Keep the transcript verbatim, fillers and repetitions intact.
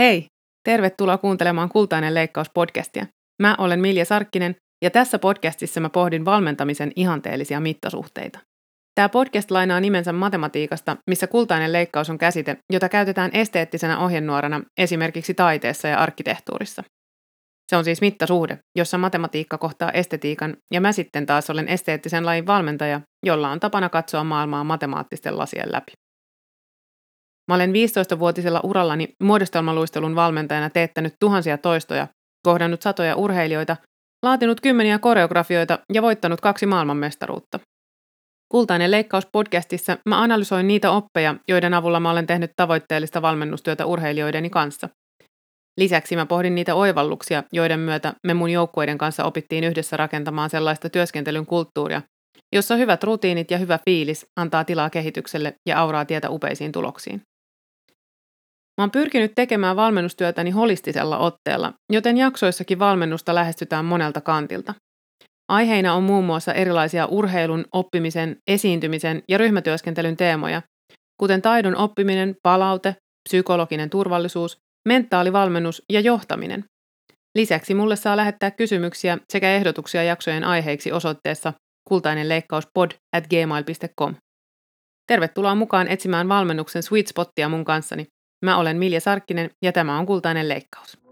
Hei! Tervetuloa kuuntelemaan Kultainen leikkaus -podcastia. Mä olen Milja Sarkkinen ja tässä podcastissa mä pohdin valmentamisen ihanteellisia mittasuhteita. Tämä podcast lainaa nimensä matematiikasta, missä kultainen leikkaus on käsite, jota käytetään esteettisenä ohjenuorana esimerkiksi taiteessa ja arkkitehtuurissa. Se on siis mittasuhde, jossa matematiikka kohtaa estetiikan ja mä sitten taas olen esteettisen lajin valmentaja, jolla on tapana katsoa maailmaa matemaattisten lasien läpi. Mä olen viisitoistavuotisella urallani muodostelmaluistelun valmentajana teettänyt tuhansia toistoja, kohdannut satoja urheilijoita, laatinut kymmeniä koreografioita ja voittanut kaksi maailmanmestaruutta. Kultainen leikkaus -podcastissa mä analysoin niitä oppeja, joiden avulla mä olen tehnyt tavoitteellista valmennustyötä urheilijoideni kanssa. Lisäksi mä pohdin niitä oivalluksia, joiden myötä me mun joukkueiden kanssa opittiin yhdessä rakentamaan sellaista työskentelyn kulttuuria, jossa hyvät rutiinit ja hyvä fiilis antaa tilaa kehitykselle ja auraa tietä upeisiin tuloksiin. Mä oon pyrkinyt tekemään valmennustyötäni holistisella otteella, joten jaksoissakin valmennusta lähestytään monelta kantilta. Aiheina on muun muassa erilaisia urheilun, oppimisen, esiintymisen ja ryhmätyöskentelyn teemoja, kuten taidon oppiminen, palaute, psykologinen turvallisuus, mentaalivalmennus ja johtaminen. Lisäksi mulle saa lähettää kysymyksiä sekä ehdotuksia jaksojen aiheiksi osoitteessa kultainen leikkaus pod at gmail dot com. Tervetuloa mukaan etsimään valmennuksen sweet spottia mun kanssani. Mä olen Milja Sarkkinen ja tämä on Kultainen leikkaus.